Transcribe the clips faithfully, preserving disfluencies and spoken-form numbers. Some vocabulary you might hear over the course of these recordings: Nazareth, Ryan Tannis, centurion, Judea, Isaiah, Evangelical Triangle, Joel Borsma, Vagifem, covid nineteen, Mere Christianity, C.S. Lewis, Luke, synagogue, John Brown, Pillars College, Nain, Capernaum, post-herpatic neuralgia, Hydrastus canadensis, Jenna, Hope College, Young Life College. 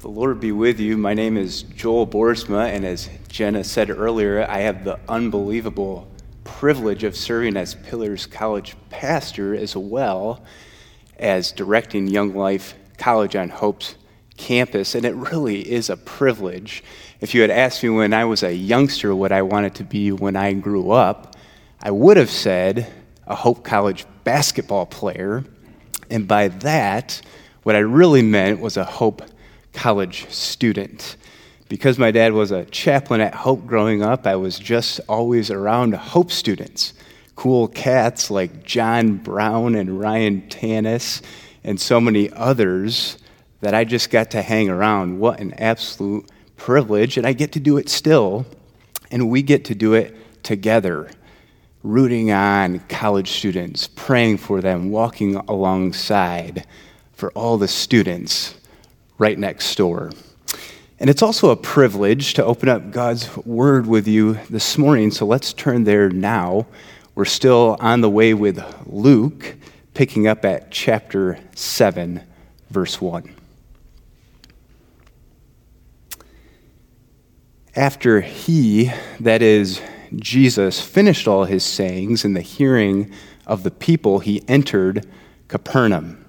The Lord be with you. My name is Joel Borsma, and as Jenna said earlier, I have the unbelievable privilege of serving as Pillars College pastor as well as directing Young Life College on Hope's campus, and it really is a privilege. If you had asked me when I was a youngster what I wanted to be when I grew up, I would have said a Hope College basketball player, and by that, what I really meant was a Hope College student. Because my dad was a chaplain at Hope growing up, I was just always around Hope students, cool cats like John Brown and Ryan Tannis and so many others that I just got to hang around. What an absolute privilege, and I get to do it still, and we get to do it together, rooting on college students, praying for them, walking alongside for all the students right next door. And it's also a privilege to open up God's Word with you this morning, so let's turn there now. We're still on the way with Luke, picking up at chapter seven, verse one. After he, that is, Jesus, finished all his sayings in the hearing of the people, he entered Capernaum.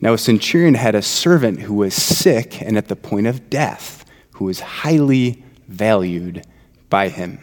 Now, a centurion had a servant who was sick and at the point of death, who was highly valued by him.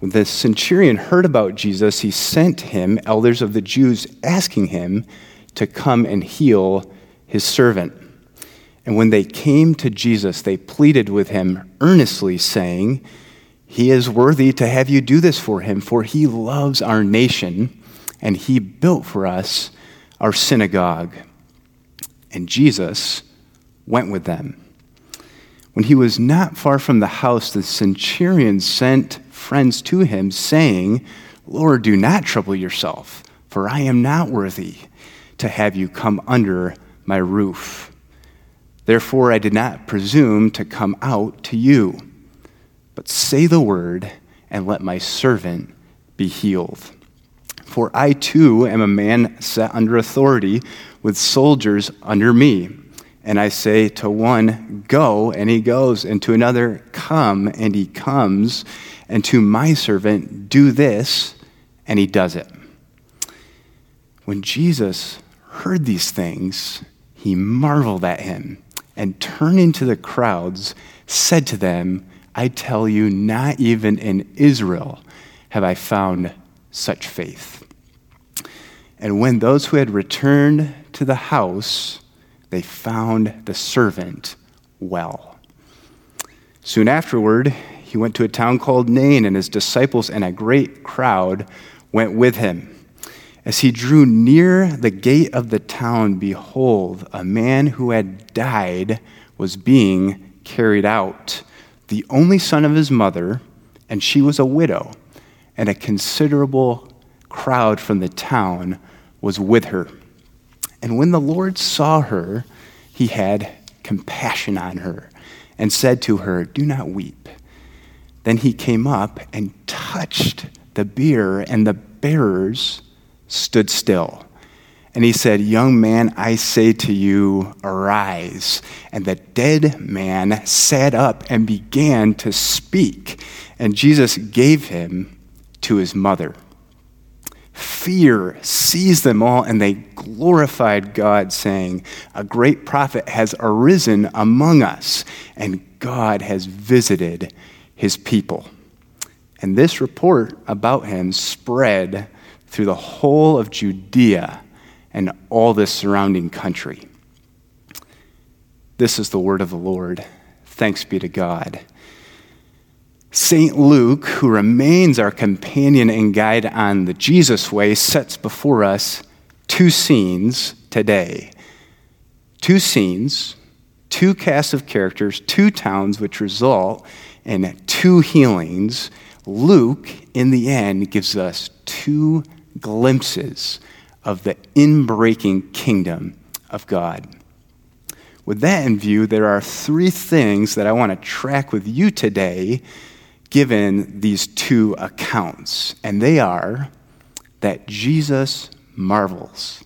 When the centurion heard about Jesus, he sent him elders of the Jews, asking him to come and heal his servant. And when they came to Jesus, they pleaded with him earnestly, saying, "He is worthy to have you do this for him, for he loves our nation, and he built for us our synagogue." And Jesus went with them. When he was not far from the house, the centurion sent friends to him, saying, "Lord, do not trouble yourself, for I am not worthy to have you come under my roof. Therefore, I did not presume to come out to you, but say the word, and let my servant be healed. For I too am a man set under authority, with soldiers under me. And I say to one, 'Go,' and he goes, and to another, 'Come,' and he comes, and to my servant, 'Do this,' and he does it." When Jesus heard these things, he marveled at him, and turning to the crowds, said to them, "I tell you, not even in Israel have I found such faith." And when those who had returned to the house, they found the servant well. Soon afterward, he went to a town called Nain, and his disciples and a great crowd went with him. As he drew near the gate of the town, behold, a man who had died was being carried out, the only son of his mother, and she was a widow, and a considerable crowd from the town was with her. And when the Lord saw her, he had compassion on her and said to her, "Do not weep." Then he came up and touched the bier, and the bearers stood still. And he said, "Young man, I say to you, arise." And the dead man sat up and began to speak, and Jesus gave him to his mother. Fear seized them all, and they glorified God, saying, "A great prophet has arisen among us, and God has visited his people." And this report about him spread through the whole of Judea and all the surrounding country. This is the word of the Lord. Thanks be to God. Saint Luke, who remains our companion and guide on the Jesus way, sets before us two scenes today. Two scenes, two casts of characters, two towns which result in two healings. Luke, in the end, gives us two glimpses of the inbreaking kingdom of God. With that in view, there are three things that I want to track with you today given these two accounts, and they are that Jesus marvels,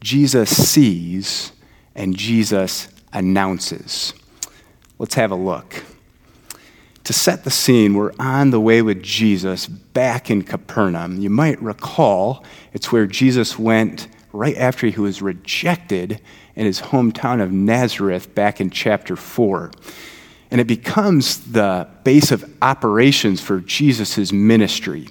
Jesus sees, and Jesus announces. Let's have a look. To set the scene, we're on the way with Jesus back in Capernaum. You might recall it's where Jesus went right after he was rejected in his hometown of Nazareth back in chapter four. And it becomes the base of operations for Jesus' ministry.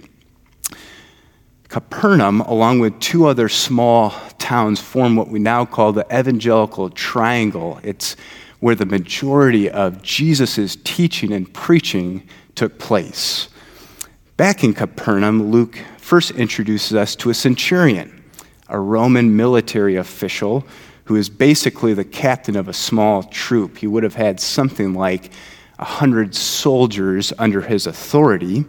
Capernaum, along with two other small towns, form what we now call the Evangelical Triangle. It's where the majority of Jesus' teaching and preaching took place. Back in Capernaum, Luke first introduces us to a centurion, a Roman military official who is basically the captain of a small troop. He would have had something like a hundred soldiers under his authority,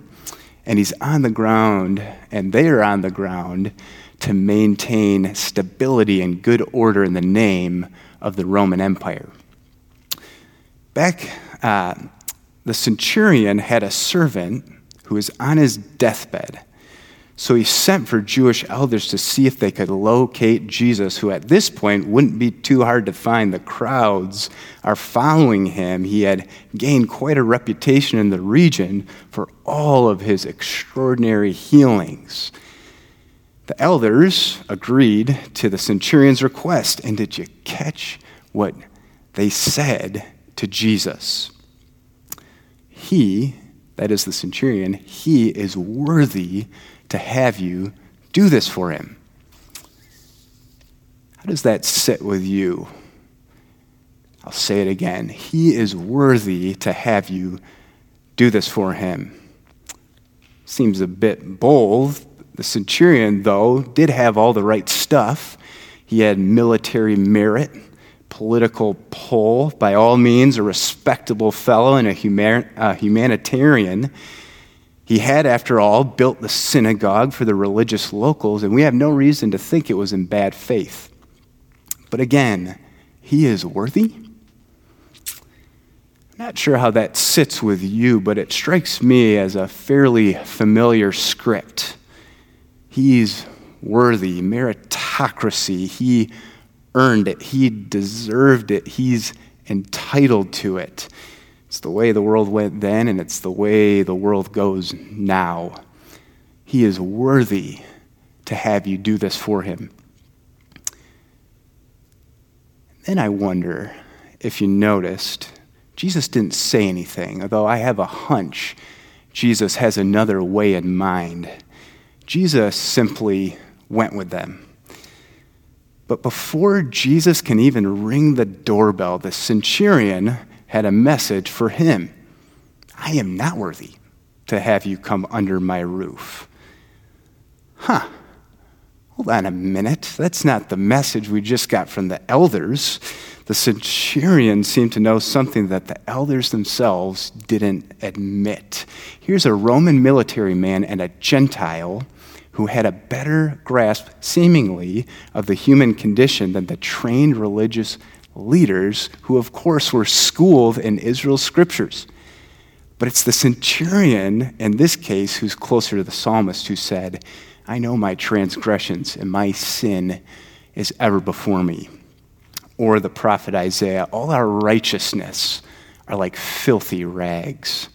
and he's on the ground, and they are on the ground to maintain stability and good order in the name of the Roman Empire. Back, uh, the centurion had a servant who was on his deathbed. So he sent for Jewish elders to see if they could locate Jesus, who at this point wouldn't be too hard to find. The crowds are following him. He had gained quite a reputation in the region for all of his extraordinary healings. The elders agreed to the centurion's request. And did you catch what they said to Jesus? He, that is the centurion, he is worthy to have you do this for him. How does that sit with you? I'll say it again. He is worthy to have you do this for him. Seems a bit bold. The centurion, though, did have all the right stuff. He had military merit, political pull, by all means a respectable fellow and a human, uh, humanitarian. He had, after all, built the synagogue for the religious locals, and we have no reason to think it was in bad faith. But again, he is worthy? I'm not sure how that sits with you, but it strikes me as a fairly familiar script. He's worthy, meritocracy. He earned it. He deserved it. He's entitled to it. It's the way the world went then, and it's the way the world goes now. He is worthy to have you do this for him. And then I wonder if you noticed, Jesus didn't say anything, although I have a hunch Jesus has another way in mind. Jesus simply went with them. But before Jesus can even ring the doorbell, the centurion had a message for him. I am not worthy to have you come under my roof. Huh. Hold on a minute. That's not the message we just got from the elders. The centurion seemed to know something that the elders themselves didn't admit. Here's a Roman military man and a Gentile who had a better grasp, seemingly, of the human condition than the trained religious leaders who, of course, were schooled in Israel's scriptures. But it's the centurion, in this case, who's closer to the psalmist, who said, I know my transgressions and my sin is ever before me. Or the prophet Isaiah, all our righteousness are like filthy rags.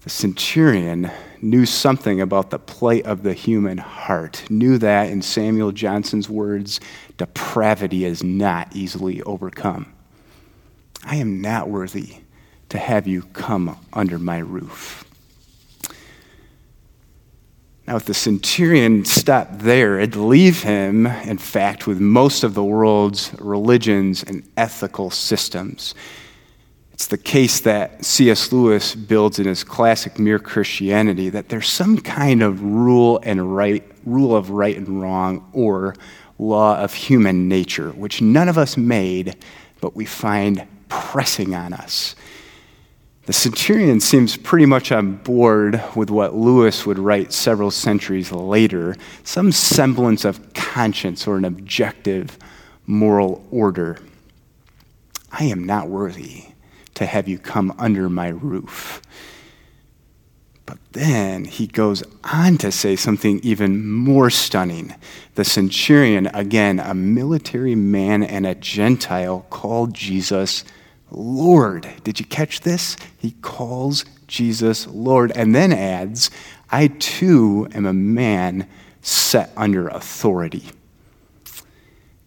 The centurion knew something about the plight of the human heart, knew that, in Samuel Johnson's words, depravity is not easily overcome. I am not worthy to have you come under my roof. Now, if the centurion stopped there, it'd leave him, in fact, with most of the world's religions and ethical systems. It's the case that C S Lewis builds in his classic Mere Christianity, that there's some kind of rule and right, rule of right and wrong, or law of human nature, which none of us made, but we find pressing on us. The centurion seems pretty much on board with what Lewis would write several centuries later, some semblance of conscience or an objective moral order. I am not worthy to have you come under my roof. But then he goes on to say something even more stunning. The centurion, again, a military man and a Gentile, called Jesus Lord. Did you catch this? He calls Jesus Lord and then adds, I too am a man set under authority.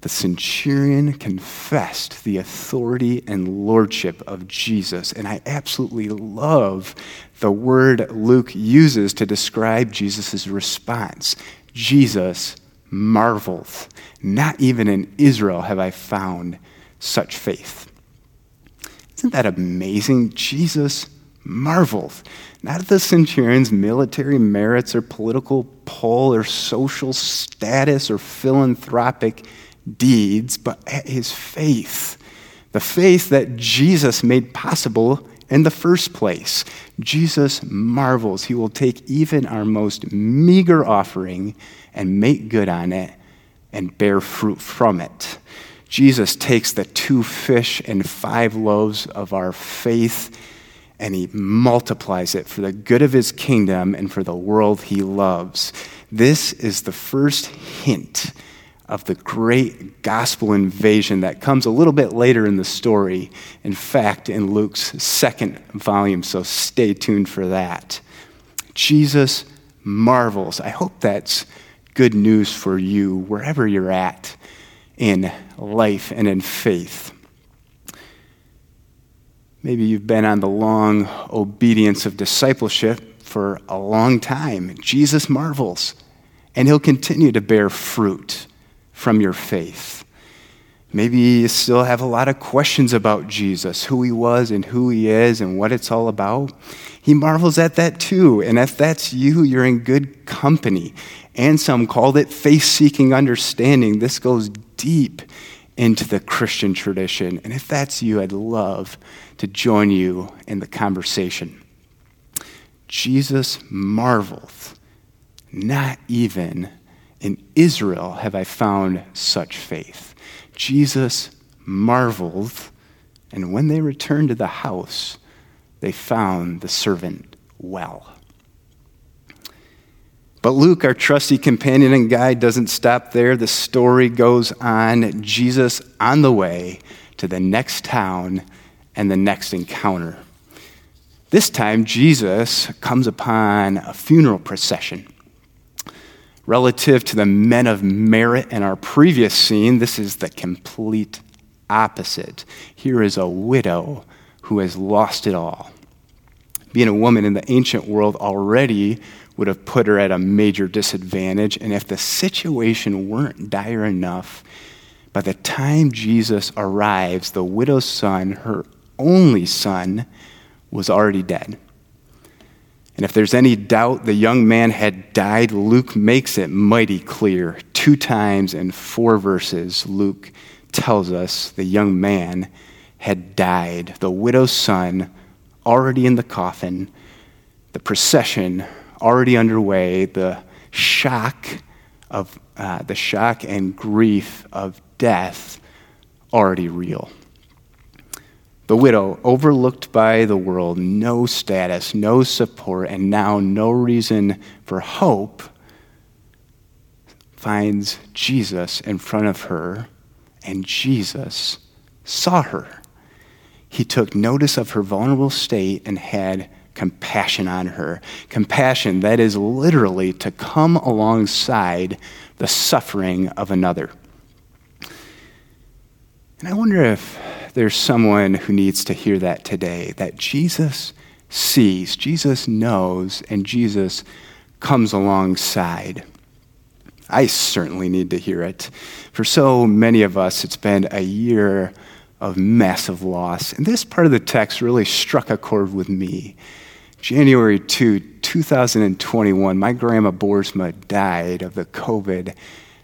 The centurion confessed the authority and lordship of Jesus. And I absolutely love the word Luke uses to describe Jesus' response. Jesus marveled. Not even in Israel have I found such faith. Isn't that amazing? Jesus marveled. Not at the centurion's military merits or political pull or social status or philanthropic deeds, but at his faith, the faith that Jesus made possible in the first place. Jesus marvels. He will take even our most meager offering and make good on it and bear fruit from it. Jesus takes the two fish and five loaves of our faith and he multiplies it for the good of his kingdom and for the world he loves. This is the first hint of the great gospel invasion that comes a little bit later in the story, in fact, in Luke's second volume, so stay tuned for that. Jesus marvels. I hope that's good news for you, wherever you're at in life and in faith. Maybe you've been on the long obedience of discipleship for a long time. Jesus marvels, and he'll continue to bear fruit from your faith. Maybe you still have a lot of questions about Jesus, who he was and who he is and what it's all about. He marvels at that too. And if that's you, you're in good company. And some called it faith-seeking understanding. This goes deep into the Christian tradition. And if that's you, I'd love to join you in the conversation. Jesus marveled. Not even in Israel have I found such faith. Jesus marveled, and when they returned to the house, they found the servant well. But Luke, our trusty companion and guide, doesn't stop there. The story goes on. Jesus on the way to the next town and the next encounter. This time, Jesus comes upon a funeral procession. Relative to the men of merit in our previous scene, this is the complete opposite. Here is a widow who has lost it all. Being a woman in the ancient world already would have put her at a major disadvantage, and if the situation weren't dire enough, by the time Jesus arrives, the widow's son, her only son, was already dead. And if there's any doubt the young man had died, Luke makes it mighty clear. Two times in four verses, Luke tells us the young man had died. The widow's son already in the coffin, the procession already underway, the shock of uh, the shock and grief of death already real. The widow, overlooked by the world, no status, no support, and now no reason for hope, finds Jesus in front of her, and Jesus saw her. He took notice of her vulnerable state and had compassion on her. Compassion, that is literally to come alongside the suffering of another. And I wonder if there's someone who needs to hear that today, that Jesus sees, Jesus knows, and Jesus comes alongside. I certainly need to hear it. For so many of us, it's been a year of massive loss. And this part of the text really struck a chord with me. January second, two thousand twenty-one, my grandma Borsma died of the covid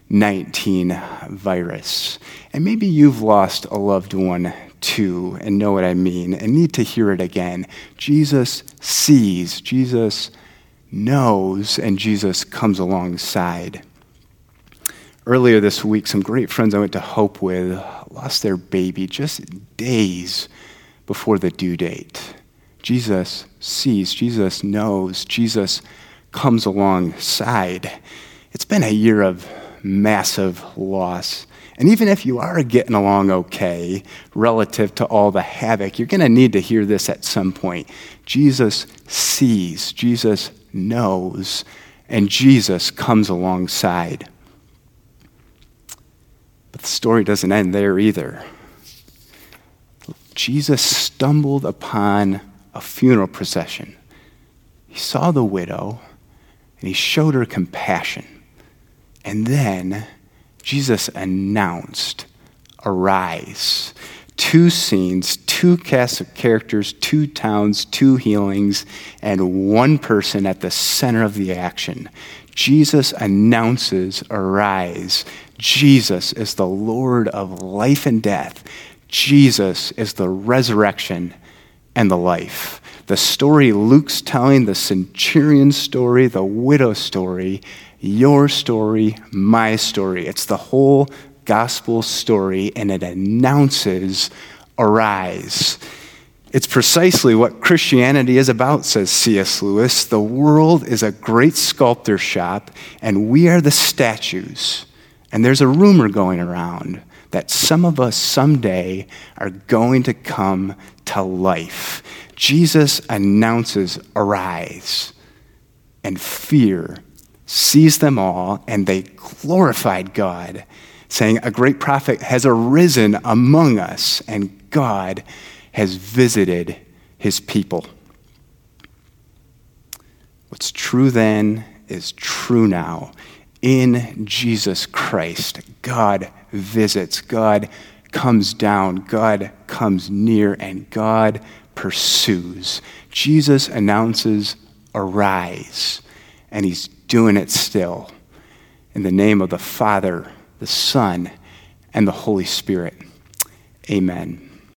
nineteen virus. And maybe you've lost a loved one too and know what I mean and need to hear it again. Jesus sees, Jesus knows, and Jesus comes alongside. Earlier this week, some great friends I went to Hope with lost their baby just days before the due date. Jesus sees, Jesus knows, Jesus comes alongside. It's been a year of massive loss. And even if you are getting along okay relative to all the havoc, you're going to need to hear this at some point. Jesus sees, Jesus knows, and Jesus comes alongside. But the story doesn't end there either. Jesus stumbled upon a funeral procession. He saw the widow, and he showed her compassion. And then Jesus announced, arise. Two scenes, two casts of characters, two towns, two healings, and one person at the center of the action. Jesus announces, arise. Jesus is the Lord of life and death. Jesus is the resurrection and the life. The story Luke's telling, the centurion's story, the widow's story, your story, my story. It's the whole gospel story, and it announces, arise. It's precisely what Christianity is about, says C S Lewis. The world is a great sculptor shop, and we are the statues. And there's a rumor going around that some of us someday are going to come to life. Jesus announces, arise, and fear sees them all, and they glorified God, saying, a great prophet has arisen among us, and God has visited his people. What's true then is true now. In Jesus Christ, God visits, God comes down, God comes near, and God pursues. Jesus announces, arise, and he's doing it still. In the name of the Father, the Son, and the Holy Spirit. Amen.